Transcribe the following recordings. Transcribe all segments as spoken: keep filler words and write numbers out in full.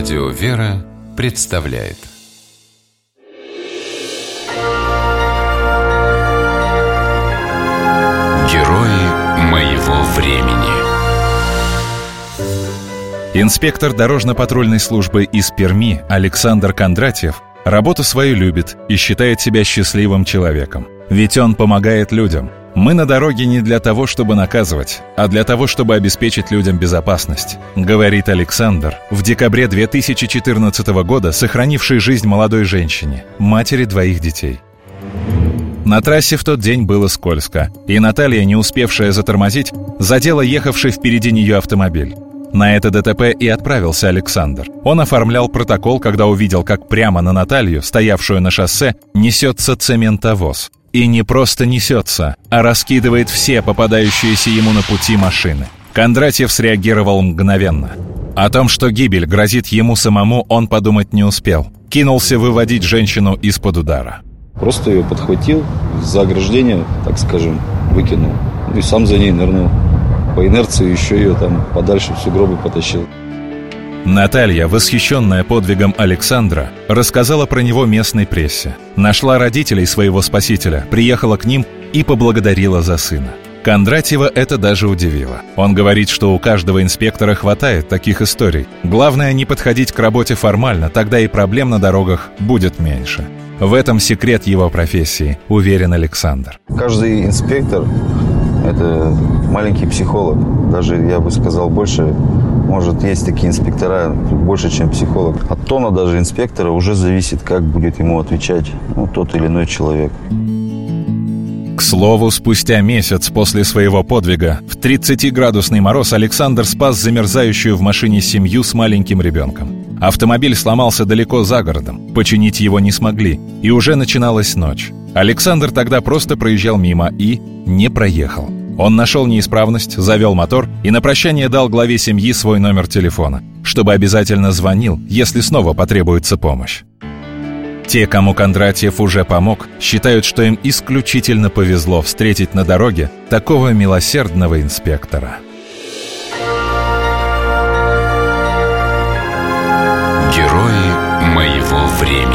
Радио «Вера» представляет Герои моего времени. Инспектор дорожно-патрульной службы из Перми Александр Кондратьев работу свою любит и считает себя счастливым человеком. Ведь он помогает людям. Мы на дороге не для того, чтобы наказывать, а для того, чтобы обеспечить людям безопасность, говорит Александр, в декабре две тысячи четырнадцатого года сохранивший жизнь молодой женщине, матери двоих детей. На трассе в тот день было скользко, и Наталья, не успевшая затормозить, задела ехавший впереди нее автомобиль. На это ДТП и отправился Александр. Он оформлял протокол, когда увидел, как прямо на Наталью, стоявшую на шоссе, несется цементовоз. И не просто несется, а раскидывает все попадающиеся ему на пути машины. Кондратьев среагировал мгновенно. О том, что гибель грозит ему самому, он подумать не успел. Кинулся выводить женщину из-под удара. Просто ее подхватил, за ограждение, так скажем, выкинул. И сам за ней нырнул. По инерции еще ее там подальше в сугробы потащил. Наталья, восхищенная подвигом Александра, рассказала про него местной прессе. Нашла родителей своего спасителя, приехала к ним и поблагодарила за сына. Кондратьева это даже удивило. Он говорит, что у каждого инспектора хватает таких историй. Главное не подходить к работе формально, тогда и проблем на дорогах будет меньше. В этом секрет его профессии, уверен Александр. Каждый инспектор – это маленький психолог. Даже, я бы сказал, больше... Может, есть такие инспектора больше, чем психолог. От тона даже инспектора уже зависит, как будет ему отвечать ну, тот или иной человек. К слову, спустя месяц после своего подвига в тридцатиградусный мороз Александр спас замерзающую в машине семью с маленьким ребенком. Автомобиль сломался далеко за городом, починить его не смогли, и уже начиналась ночь. Александр тогда просто проезжал мимо и не проехал. Он нашел неисправность, завел мотор и на прощание дал главе семьи свой номер телефона, чтобы обязательно звонил, если снова потребуется помощь. Те, кому Кондратьев уже помог, считают, что им исключительно повезло встретить на дороге такого милосердного инспектора. Герои моего времени.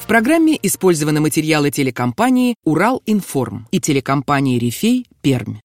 В программе использованы материалы телекомпании «Урал-Информ» и телекомпании «Рифей-Пермь».